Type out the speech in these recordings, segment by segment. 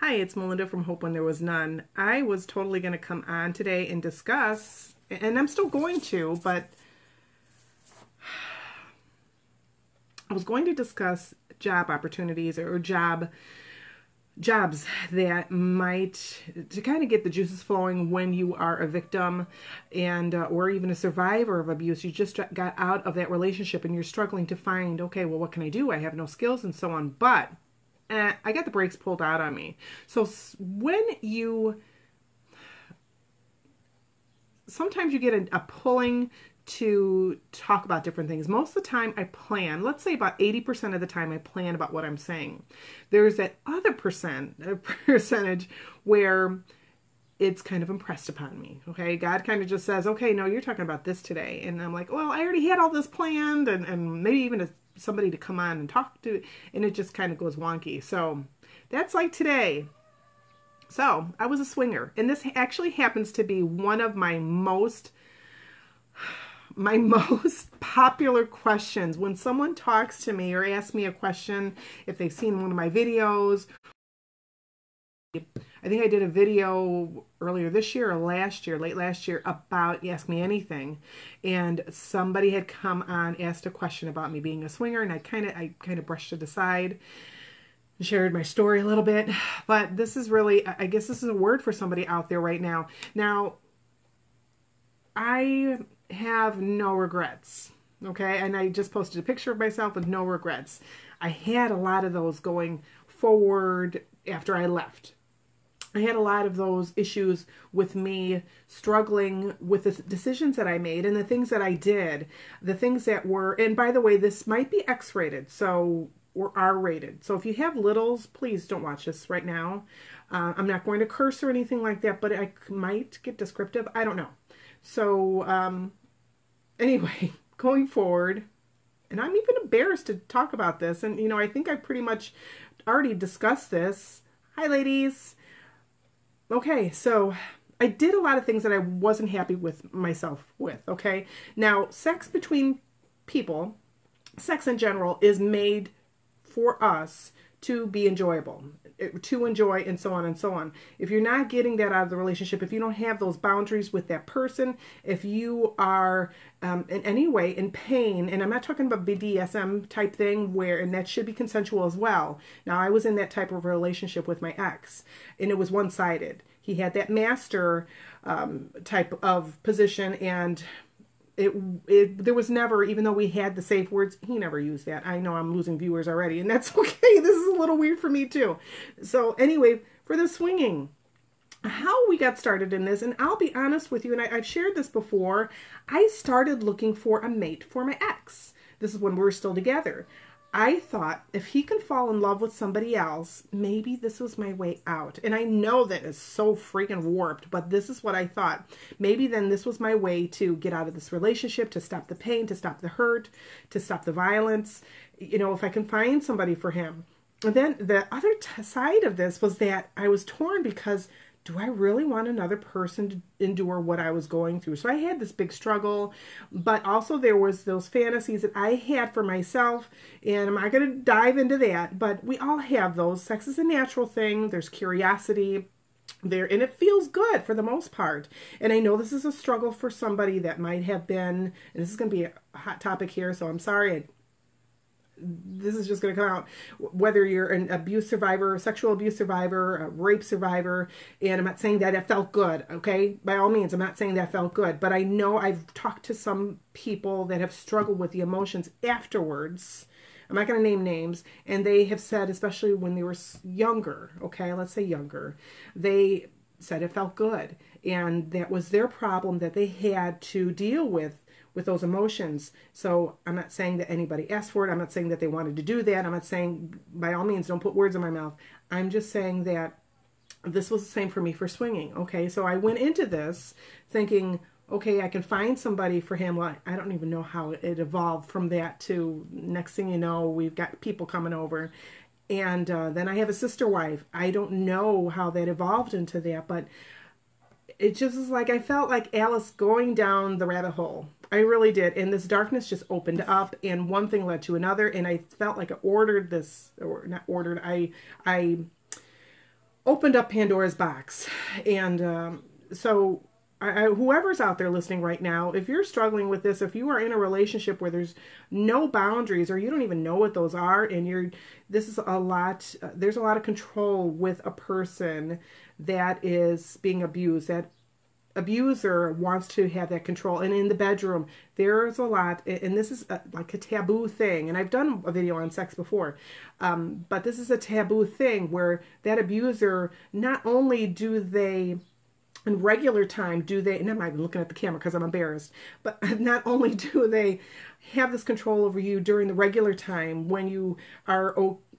Hi, it's Melinda from Hope When There Was None. I was totally going to come on today and discuss, and I'm still going to, but I was going to discuss job opportunities or jobs that might, to kind of get the juices flowing when you are a victim and or even a survivor of abuse. You just got out of that relationship and you're struggling to find, okay, well, what can I do? I have no skills and so on, but I got the brakes pulled out on me. So when you, sometimes you get a pulling to talk about different things. Most of the time I plan, let's say about 80% of the time I plan about what I'm saying. There's that other percentage where it's kind of impressed upon me. Okay. God kind of just says, okay, no, you're talking about this today. And I'm like, well, I already had all this planned and maybe even somebody to come on and talk to, and it just kind of goes wonky. So that's like today. So I was a swinger, and this actually happens to be one of my most popular questions. When someone talks to me or asks me a question, if they've seen one of my videos, I think I did a video earlier this year or last year, late last year, about Ask Me Anything, and somebody had come on, asked a question about me being a swinger, and I kind of brushed it aside, shared my story a little bit. But this is really, I guess this is a word for somebody out there right now. Now, I have no regrets, okay? And I just posted a picture of myself with no regrets. I had a lot of those going forward after I left. I had a lot of those issues with me struggling with the decisions that I made and the things that I did, the things that were, and by the way, this might be X-rated, so, or R-rated. So if you have littles, please don't watch this right now. I'm not going to curse or anything like that, but I might get descriptive. I don't know. So anyway, going forward, and I'm even embarrassed to talk about this. And, you know, I think I pretty much already discussed this. Hi, ladies. Okay, so I did a lot of things that I wasn't happy with myself with, okay? Now, sex between people, sex in general, is made for us to be enjoyable, to enjoy, and so on and so on. If you're not getting that out of the relationship, if you don't have those boundaries with that person, if you are in any way in pain, and I'm not talking about BDSM type thing where, and that should be consensual as well. Now, I was in that type of relationship with my ex, and it was one-sided. He had that master type of position, and It there was never, even though we had the safe words, he never used that. I know I'm losing viewers already, and that's okay. This is a little weird for me too. So anyway, for the swinging, how we got started in this, and I'll be honest with you, and I've shared this before, I started looking for a mate for my ex. This is when we were still together. I thought if he can fall in love with somebody else, maybe this was my way out. And I know that is so freaking warped, but this is what I thought. Maybe then this was my way to get out of this relationship, to stop the pain, to stop the hurt, to stop the violence. You know, if I can find somebody for him. And then the other side of this was that I was torn because, do I really want another person to endure what I was going through? So I had this big struggle, but also there was those fantasies that I had for myself, and I'm not going to dive into that, but we all have those. Sex is a natural thing. There's curiosity there, and it feels good for the most part. And I know this is a struggle for somebody that might have been, and this is going to be a hot topic here, so I'm sorry. This is just going to come out, whether you're an abuse survivor, sexual abuse survivor, a rape survivor, and I'm not saying that it felt good, okay? By all means, I'm not saying that felt good, but I know I've talked to some people that have struggled with the emotions afterwards. I'm not going to name names, and they have said, especially when they were younger, okay, let's say younger, they said it felt good, and that was their problem that they had to deal with those emotions. So I'm not saying that anybody asked for it. I'm not saying that they wanted to do that. I'm not saying, by all means, don't put words in my mouth. I'm just saying that This was the same for me for swinging. Okay, so I went into this thinking, okay, I can find somebody for him. Well, I don't even know how it evolved from that to next thing you know, we've got people coming over. And then I have a sister wife. I don't know how that evolved into that, but it just is like I felt like Alice going down the rabbit hole. I really did. And this darkness just opened up, and one thing led to another. And I felt like I ordered this, or not ordered, I opened up Pandora's box. And so whoever's out there listening right now, if you're struggling with this, if you are in a relationship where there's no boundaries, or you don't even know what those are, and this is a lot, there's a lot of control with a person that is being abused. That abuser wants to have that control. And in the bedroom, there's a lot, and this is like a taboo thing. And I've done a video on sex before, but this is a taboo thing where that abuser, not only do they, in regular time, do they, and I'm not even looking at the camera because I'm embarrassed, but not only do they have this control over you during the regular time when you are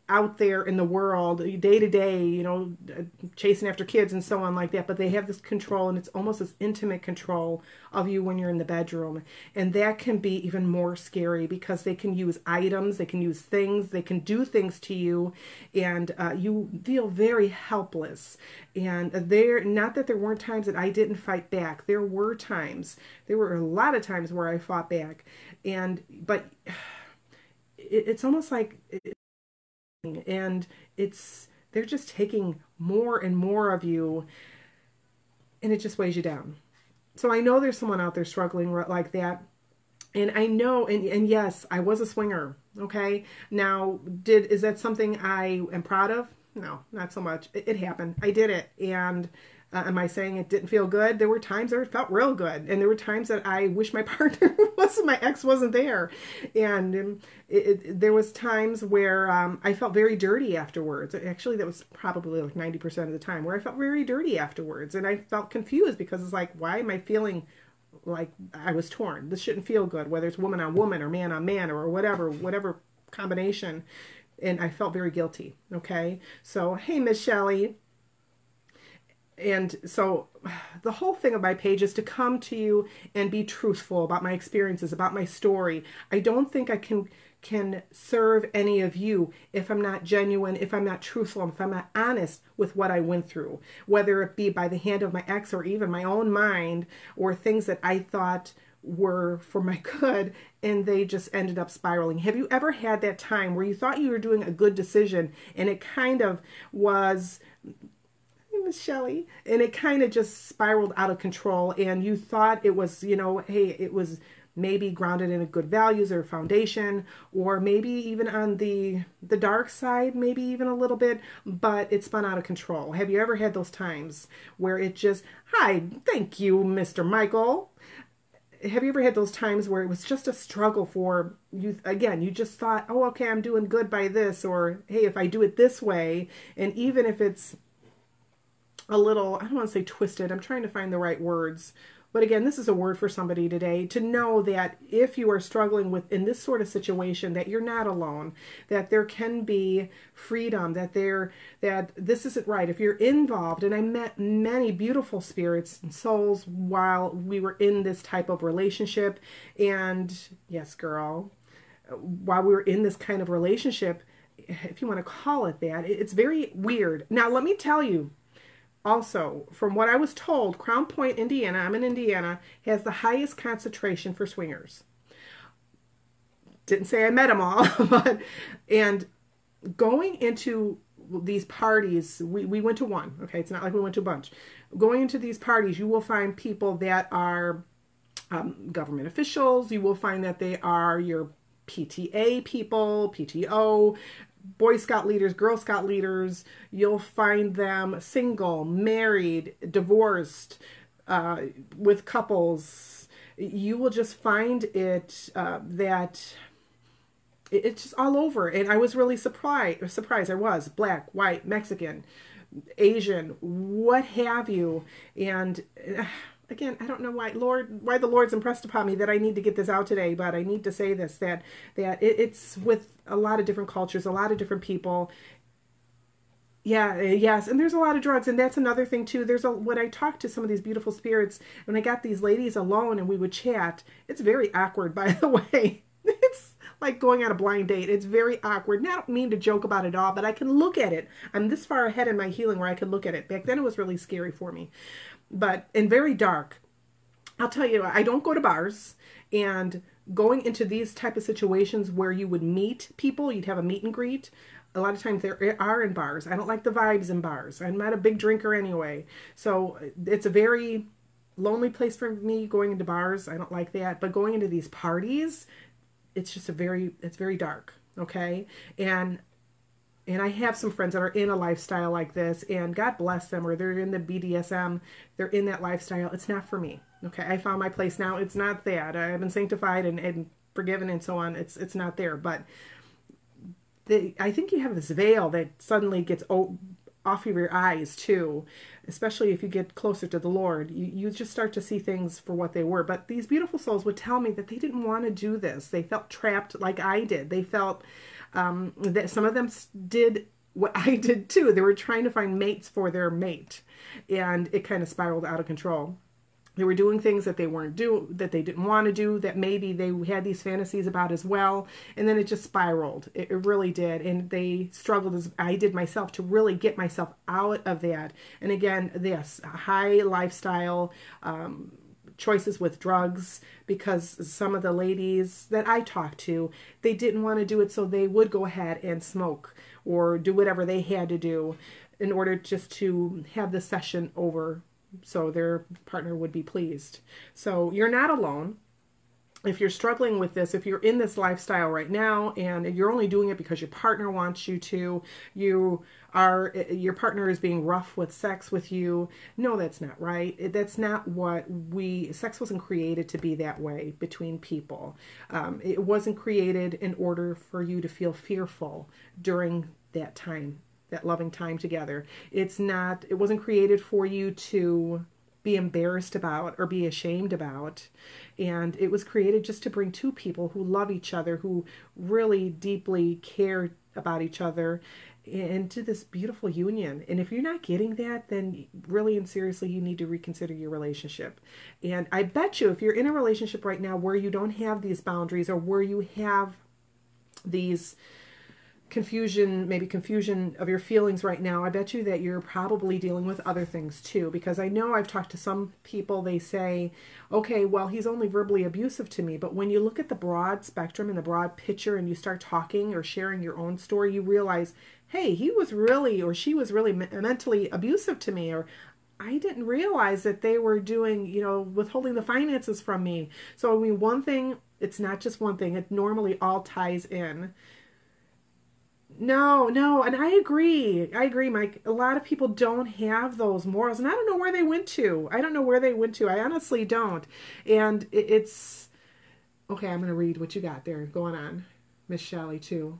out there in the world, day to day, you know, chasing after kids and so on like that, but they have this control, and it's almost this intimate control of you when you're in the bedroom. And that can be even more scary because they can use items, they can use things, they can do things to you, and you feel very helpless. And not that there weren't times that I didn't fight back. There were times. There were a lot of times where I fought back. But it's almost like... and they're just taking more and more of you, and it just weighs you down. So I know there's someone out there struggling like that, and I know, and yes, I was a swinger. Okay, now is that something I am proud of? No, not so much. It happened. I did it, and am I saying it didn't feel good? There were times that it felt real good, and there were times that I wish my partner wasn't, my ex wasn't there, and there was times where I felt very dirty afterwards. Actually, that was probably like 90% of the time where I felt very dirty afterwards, and I felt confused because it's like, why am I feeling like I was torn? This shouldn't feel good, whether it's woman on woman or man on man or whatever combination, and I felt very guilty. Okay, so hey, Miss Shelley. And so the whole thing of my page is to come to you and be truthful about my experiences, about my story. I don't think I can serve any of you if I'm not genuine, if I'm not truthful, if I'm not honest with what I went through, whether it be by the hand of my ex or even my own mind, or things that I thought were for my good, and they just ended up spiraling. Have you ever had that time where you thought you were doing a good decision, and it kind of was... Shelley, and it kind of just spiraled out of control, and you thought it was, you know, hey, it was maybe grounded in a good values or foundation, or maybe even on the dark side, maybe even a little bit, but it spun out of control. Have you ever had those times where it just, hi, thank you, Mr. Michael. Have you ever had those times where it was just a struggle for you? Again, you just thought, oh, okay, I'm doing good by this, or hey, if I do it this way, and even if it's a little, I don't want to say twisted, I'm trying to find the right words, but again, this is a word for somebody today, to know that if you are struggling with in this sort of situation, that you're not alone, that there can be freedom, that this isn't right. If you're involved, and I met many beautiful spirits and souls while we were in this type of relationship, and yes, girl, while we were in this kind of relationship, if you want to call it that, it's very weird. Now, let me tell you, also, from what I was told, Crown Point, Indiana, I'm in Indiana, has the highest concentration for swingers. Didn't say I met them all, but, and going into these parties, we went to one, okay, it's not like we went to a bunch. Going into these parties, you will find people that are government officials, you will find that they are your PTA people, PTO, Boy Scout leaders, Girl Scout leaders. You'll find them single, married, divorced, with couples. You will just find it that it's just all over. And I was really surprised. I was black, white, Mexican, Asian, what have you. And again, I don't know why the Lord's impressed upon me that I need to get this out today, but I need to say this, that it's with a lot of different cultures, a lot of different people. Yeah, yes. And there's a lot of drugs. And that's another thing too. When I talked to some of these beautiful spirits, when I got these ladies alone and we would chat, it's very awkward, by the way. It's like going on a blind date. It's very awkward. And I don't mean to joke about it all, but I can look at it. I'm this far ahead in my healing where I can look at it. Back then it was really scary for me, and very dark. I'll tell you, I don't go to bars, and going into these type of situations where you would meet people, you'd have a meet and greet. A lot of times there are in bars. I don't like the vibes in bars. I'm not a big drinker anyway. So it's a very lonely place for me going into bars. I don't like that. But going into these parties, it's just it's very dark. Okay. And I have some friends that are in a lifestyle like this, and God bless them, or they're in the BDSM, they're in that lifestyle. It's not for me. Okay. I found my place now. It's not that. I've been sanctified and forgiven and so on. It's not there, but I think you have this veil that suddenly gets off of your eyes too, especially if you get closer to the Lord. You just start to see things for what they were. But these beautiful souls would tell me that they didn't want to do this. They felt trapped like I did. They felt that some of them did what I did too. They were trying to find mates for their mate, and it kind of spiraled out of control. They were doing things that they that they didn't want to do, that maybe they had these fantasies about as well. And then it just spiraled. It really did. And they struggled, as I did myself, to really get myself out of that. And again, this high lifestyle, choices with drugs, because some of the ladies that I talked to, they didn't want to do it. So they would go ahead and smoke or do whatever they had to do in order just to have the session over, so their partner would be pleased. So you're not alone. If you're struggling with this, if you're in this lifestyle right now and you're only doing it because your partner wants you to, your partner is being rough with sex with you, no, that's not right. That's not what sex wasn't created to be that way between people. It wasn't created in order for you to feel fearful during that time, that loving time together. It wasn't created for you to be embarrassed about or be ashamed about. And it was created just to bring two people who love each other, who really deeply care about each other, into this beautiful union. And if you're not getting that, then really and seriously, you need to reconsider your relationship. And I bet you, if you're in a relationship right now where you don't have these boundaries, or where you have these confusion of your feelings right now, I bet you that you're probably dealing with other things too, because I know I've talked to some people, they say, okay, well, he's only verbally abusive to me. But when you look at the broad spectrum and the broad picture, and you start talking or sharing your own story, you realize, hey, he was really, or she was really mentally abusive to me, or I didn't realize that they were doing, withholding the finances from me. So I mean, one thing, it's not just one thing, it normally all ties in. No. And I agree. I agree, Mike. A lot of people don't have those morals, and I don't know where they went to. I don't know where they went to. I honestly don't. And it's okay. I'm going to read what you got there going on, Miss Shelley too.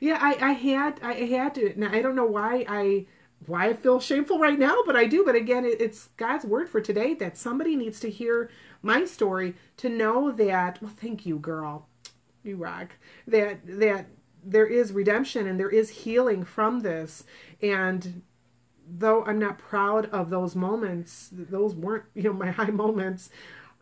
Yeah, I had to, and I don't know why I feel shameful right now, but I do. But again, it's God's word for today, that somebody needs to hear my story to know that, well, thank you, girl. You rock. That there is redemption and there is healing from this. And though I'm not proud of those moments, those weren't, my high moments,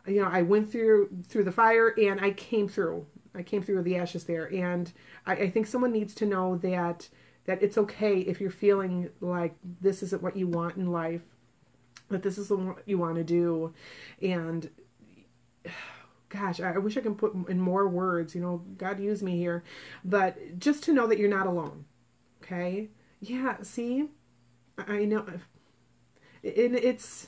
I went through the fire, and I came through with the ashes there. And I think someone needs to know that it's okay if you're feeling like this isn't what you want in life, that this isn't what you want to do. And gosh, I wish I could put in more words, God use me here, but just to know that you're not alone. Okay. Yeah. See, I know. And it's,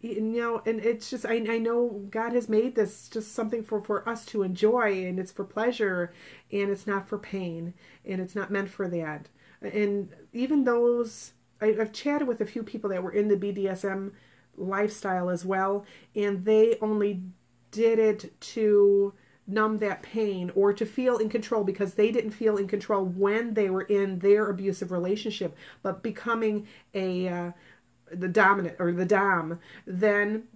and it's just, I know God has made this just something for us to enjoy, and it's for pleasure, and it's not for pain, and it's not meant for that. And even those, I've chatted with a few people that were in the BDSM lifestyle as well, and they only did it to numb that pain or to feel in control, because they didn't feel in control when they were in their abusive relationship. But becoming the dominant, or the dom, then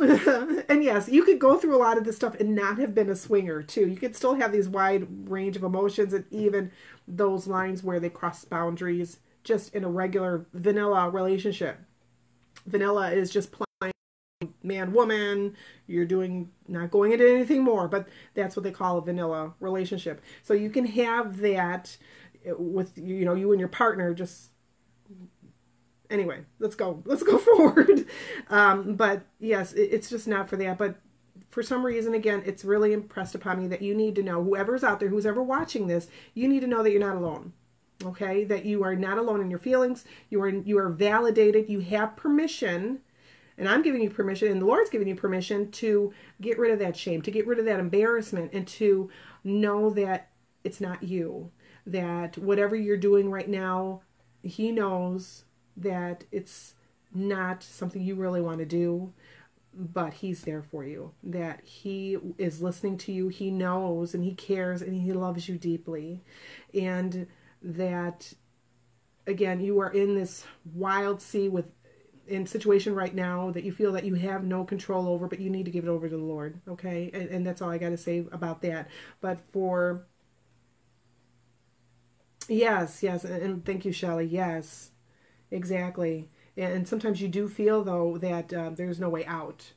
And yes, you could go through a lot of this stuff and not have been a swinger too. You could still have these wide range of emotions, and even those lines where they cross boundaries just in a regular vanilla relationship. Vanilla is just plain man, woman, you're doing, not going into anything more, but that's what they call a vanilla relationship. So you can have that with, you know, you and your partner just... Anyway, let's go forward. But yes, it's just not for that. But for some reason, again, it's really impressed upon me that you need to know, whoever's out there, who's ever watching this, you need to know that you're not alone. Okay, that you are not alone in your feelings. You are validated. You have permission, and I'm giving you permission, and the Lord's giving you permission to get rid of that shame, to get rid of that embarrassment, and to know that it's not you. That whatever you're doing right now, He knows that it's not something you really want to do, but He's there for you, that He is listening to you, He knows, and He cares, and He loves you deeply. And that, again, you are in this wild sea situation right now that you feel that you have no control over, but you need to give it over to the Lord, okay? And that's all I got to say about that. But for, yes, and thank you, Shelley, yes. Exactly. And sometimes you do feel, though, that there's no way out.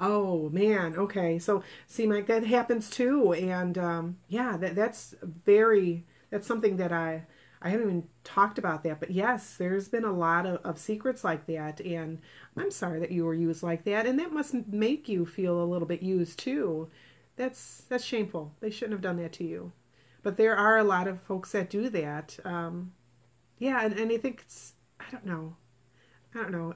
Oh, man. Okay. So, see, Mike, that happens, too. And, yeah, that's something that I haven't even talked about that. But, yes, there's been a lot of secrets like that. And I'm sorry that you were used like that. And that must make you feel a little bit used, too. That's shameful. They shouldn't have done that to you. But there are a lot of folks that do that. Yeah, and I think it's, I don't know.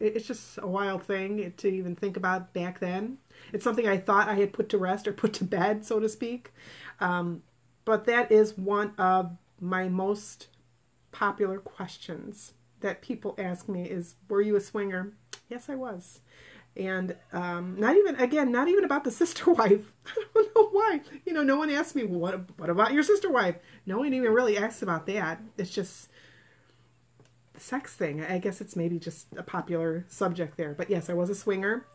It's just a wild thing to even think about back then. It's something I thought I had put to rest or put to bed, so to speak. But that is one of my most popular questions that people ask me is, were you a swinger? Yes, I was. And not even about the sister wife. I don't know why. You know, no one asked me, what about your sister wife? No one even really asked about that. It's just the sex thing. I guess it's maybe just a popular subject there. But yes, I was a swinger.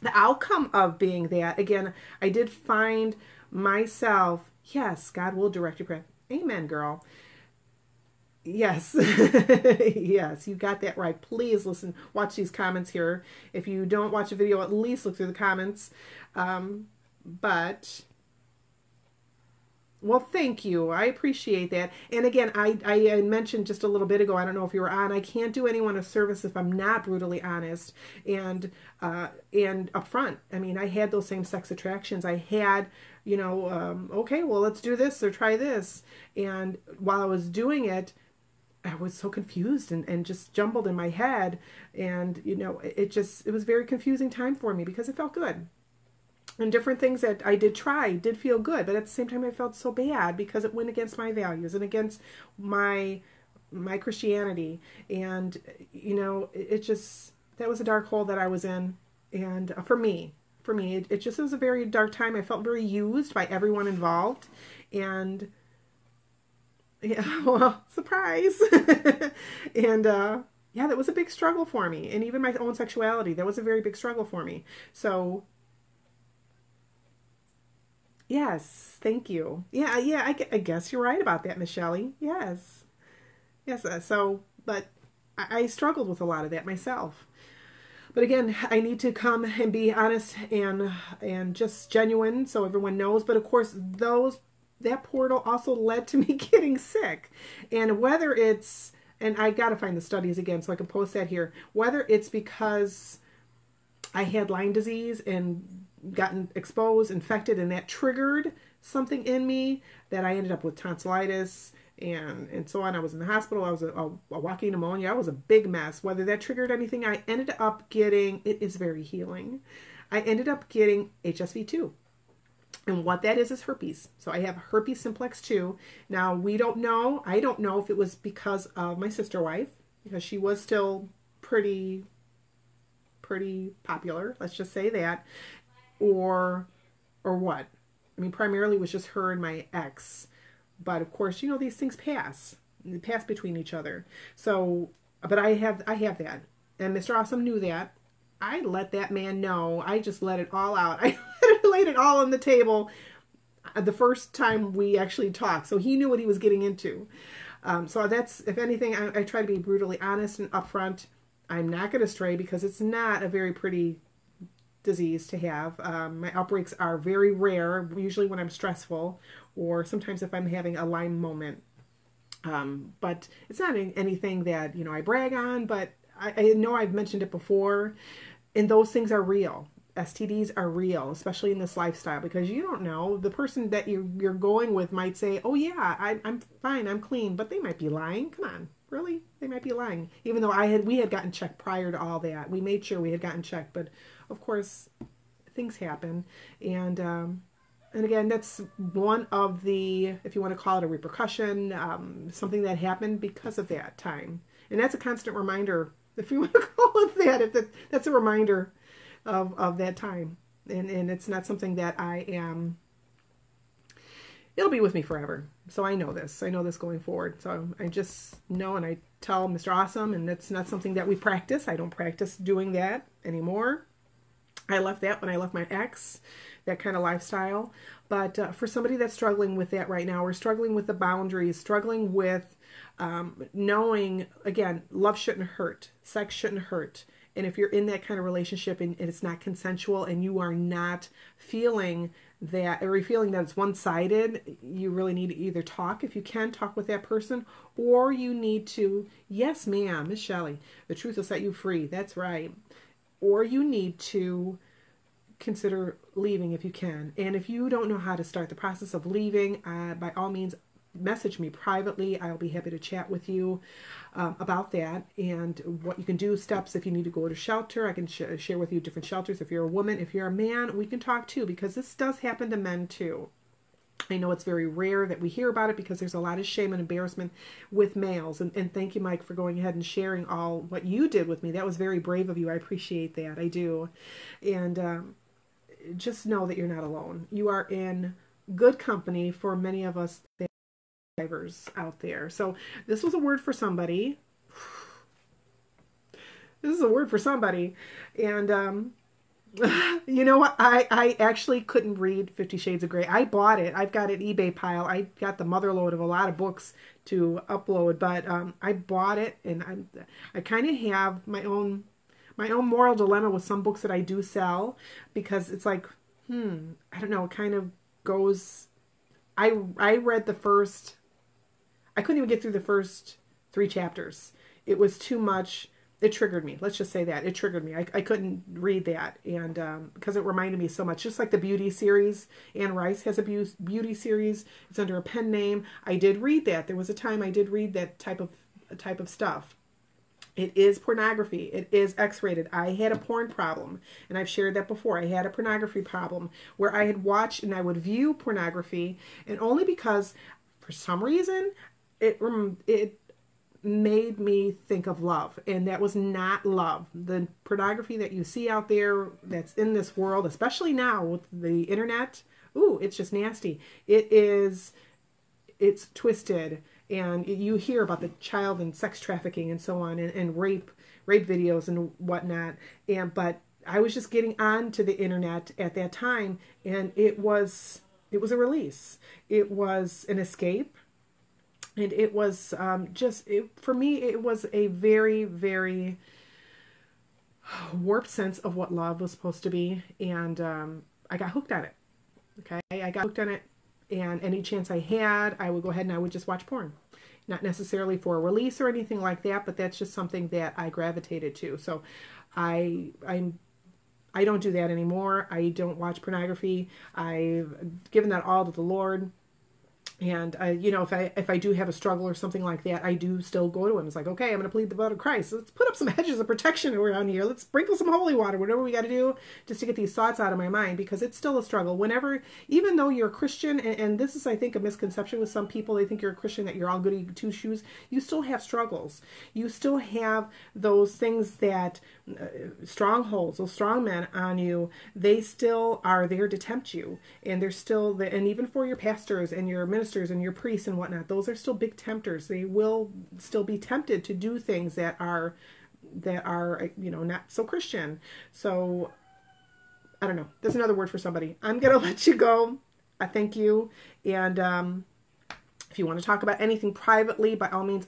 The outcome of being that, again, I did find myself, yes, God will direct your path. Amen, girl. Yes, yes, you got that right. Please listen, watch these comments here. If you don't watch the video, at least look through the comments. But, well, thank you. I appreciate that. And again, I mentioned just a little bit ago, I don't know if you were on, I can't do anyone a service if I'm not brutally honest and upfront. I mean, I had those same sex attractions. I had... You know, okay, well, let's do this or try this. And while I was doing it, I was so confused and just jumbled in my head. And, you know, it was a very confusing time for me because it felt good. And different things that I did try did feel good. But at the same time, I felt so bad because it went against my values and against my Christianity. And, you know, that was a dark hole that I was in. And for me, it just was a very dark time. I felt very used by everyone involved. And, yeah, well, surprise. And, yeah, that was a big struggle for me. And even my own sexuality, that was a very big struggle for me. So, yes, thank you. Yeah, I guess you're right about that, Miss Shelley. Yes. Yes, but I struggled with a lot of that myself. But again, I need to come and be honest and just genuine so everyone knows. But of course, that portal also led to me getting sick. And whether it's, and I got to find the studies again so I can post that here, whether it's because I had Lyme disease and gotten exposed, infected, and that triggered something in me that I ended up with tonsillitis and so on. I was in the hospital. I was a walking pneumonia. I was a big mess. Whether that triggered anything, I ended up getting, it is very healing. I ended up getting HSV2. And what that is herpes. So I have herpes simplex 2. Now, we don't know. I don't know if it was because of my sister wife, because she was still pretty popular. Let's just say that. Or what? I mean, primarily it was just her and my ex. But of course, you know, these things pass. They pass between each other. So, but I have that. and Mr. Awesome knew that. I let that man know. I just let it all out. I laid it all on the table the first time we actually talked. So he knew what he was getting into. So that's, if anything, I try to be brutally honest and upfront. I'm not going to stray because it's not a very pretty disease to have. My outbreaks are very rare, usually when I'm stressful or sometimes if I'm having a Lyme moment. But it's not anything that, you know, I brag on, but I know I've mentioned it before, and those things are real. STDs are real, especially in this lifestyle, because you don't know. The person that you're going with might say, oh yeah, I'm fine, I'm clean, but they might be lying. Come on, really? They might be lying. Even though we had gotten checked prior to all that. We made sure we had gotten checked, but of course, things happen. And again, that's one of the, if you want to call it a repercussion, something that happened because of that time. And that's a constant reminder, if you want to call it that, that's a reminder of that time. And it's not something that it'll be with me forever. So I know this going forward. So I just know, and I tell Mr. Awesome, and that's not something that we practice. I don't practice doing that anymore. I left that when I left my ex, that kind of lifestyle. But for somebody that's struggling with that right now, or struggling with the boundaries, struggling with knowing, again, love shouldn't hurt, sex shouldn't hurt. And if you're in that kind of relationship and it's not consensual and you are not feeling that, or feeling that it's one-sided, you really need to either talk, if you can, talk with that person, or you need to, yes ma'am, Miss Shelley, the truth will set you free, that's right. Or you need to consider leaving if you can. And if you don't know how to start the process of leaving, by all means, message me privately. I'll be happy to chat with you about that and what you can do, steps if you need to go to shelter. I can share with you different shelters. If you're a woman, if you're a man, we can talk too, because this does happen to men too. I know it's very rare that we hear about it because there's a lot of shame and embarrassment with males. And thank you, Mike, for going ahead and sharing all what you did with me. That was very brave of you. I appreciate that. I do. And just know that you're not alone. You are in good company for many of us that are survivors out there. So this was a word for somebody. This is a word for somebody. And you know what? I actually couldn't read 50 Shades of Grey. I bought it. I've got an eBay pile. I got the motherload of a lot of books to upload, but I bought it, and I kind of have my own moral dilemma with some books that I do sell, because it's like, I don't know. It kind of goes. I read the first. I couldn't even get through the first 3 chapters. It was too much. It triggered me. Let's just say that. It triggered me. I couldn't read that, and because it reminded me so much. Just like the beauty series. Anne Rice has a beauty series. It's under a pen name. I did read that. There was a time I did read that type of stuff. It is pornography. It is X-rated. I had a porn problem, and I've shared that before. I had a pornography problem where I had watched and I would view pornography, and only because, for some reason, it made me think of love, and that was not love. The pornography that you see out there that's in this world, especially now with the internet, ooh, it's just nasty. It's twisted, and you hear about the child and sex trafficking and so on, and rape videos and whatnot, but I was just getting on to the internet at that time, and it was a release. It was an escape. And it was for me, it was a very, very warped sense of what love was supposed to be. And I got hooked on it. Okay, I got hooked on it. And any chance I had, I would go ahead and I would just watch porn. Not necessarily for a release or anything like that, but that's just something that I gravitated to. So I don't do that anymore. I don't watch pornography. I've given that all to the Lord. And, you know, if I do have a struggle or something like that, I do still go to him. It's like, okay, I'm going to plead the blood of Christ. Let's put up some hedges of protection around here. Let's sprinkle some holy water, whatever we got to do just to get these thoughts out of my mind, because it's still a struggle. Whenever, even though you're a Christian, and this is, I think, a misconception with some people. They think you're a Christian, that you're all goody two-shoes. You still have struggles. You still have those things that, strongholds, those strong men on you. They still are there to tempt you. And they're still there, and even for your pastors and your ministers, and your priests and whatnot, those are still big tempters. They will still be tempted to do things that are that are, you know, not so Christian. So I don't know. There's another word for somebody. I'm going to let you go. I thank you. And if you want to talk about anything privately, by all means,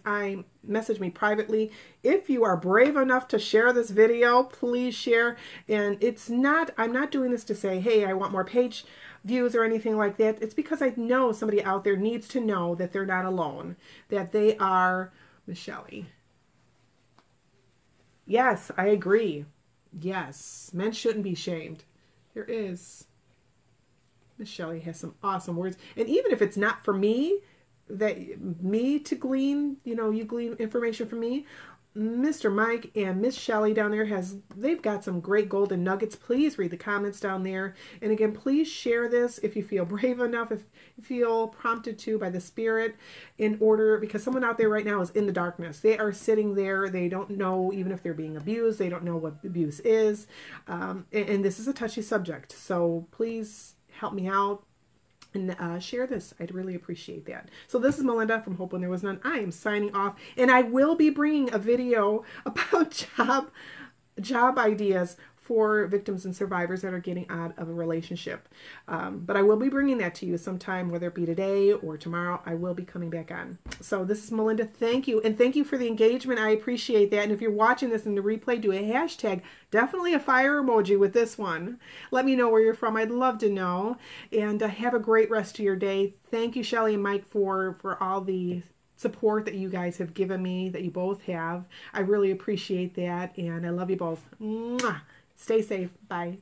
message me privately. If you are brave enough to share this video, please share. And it's not, I'm not doing this to say, hey, I want more page views or anything like that. It's because I know somebody out there needs to know that they're not alone, that they are Michelle. Yes, I agree. Yes, men shouldn't be shamed. There is. Michelle has some awesome words. And even if it's not for me, that me to glean, you know, you glean information from me, Mr. Mike and Miss Shelley down there they've got some great golden nuggets. Please read the comments down there. And again, please share this if you feel brave enough, if you feel prompted to by the Spirit, in order, because someone out there right now is in the darkness. They are sitting there. They don't know, even if they're being abused, they don't know what abuse is. And this is a touchy subject. So please help me out and share this. I'd really appreciate that. So this is Melinda from Hope When There Was None. I am signing off, and I will be bringing a video about job ideas for victims and survivors that are getting out of a relationship. But I will be bringing that to you sometime, whether it be today or tomorrow. I will be coming back on. So this is Melinda. Thank you. And thank you for the engagement. I appreciate that. And if you're watching this in the replay, do a hashtag, definitely a fire emoji with this one. Let me know where you're from. I'd love to know. And have a great rest of your day. Thank you, Shelley and Mike, for all the support that you guys have given me, that you both have. I really appreciate that. And I love you both. Mwah. Stay safe. Bye.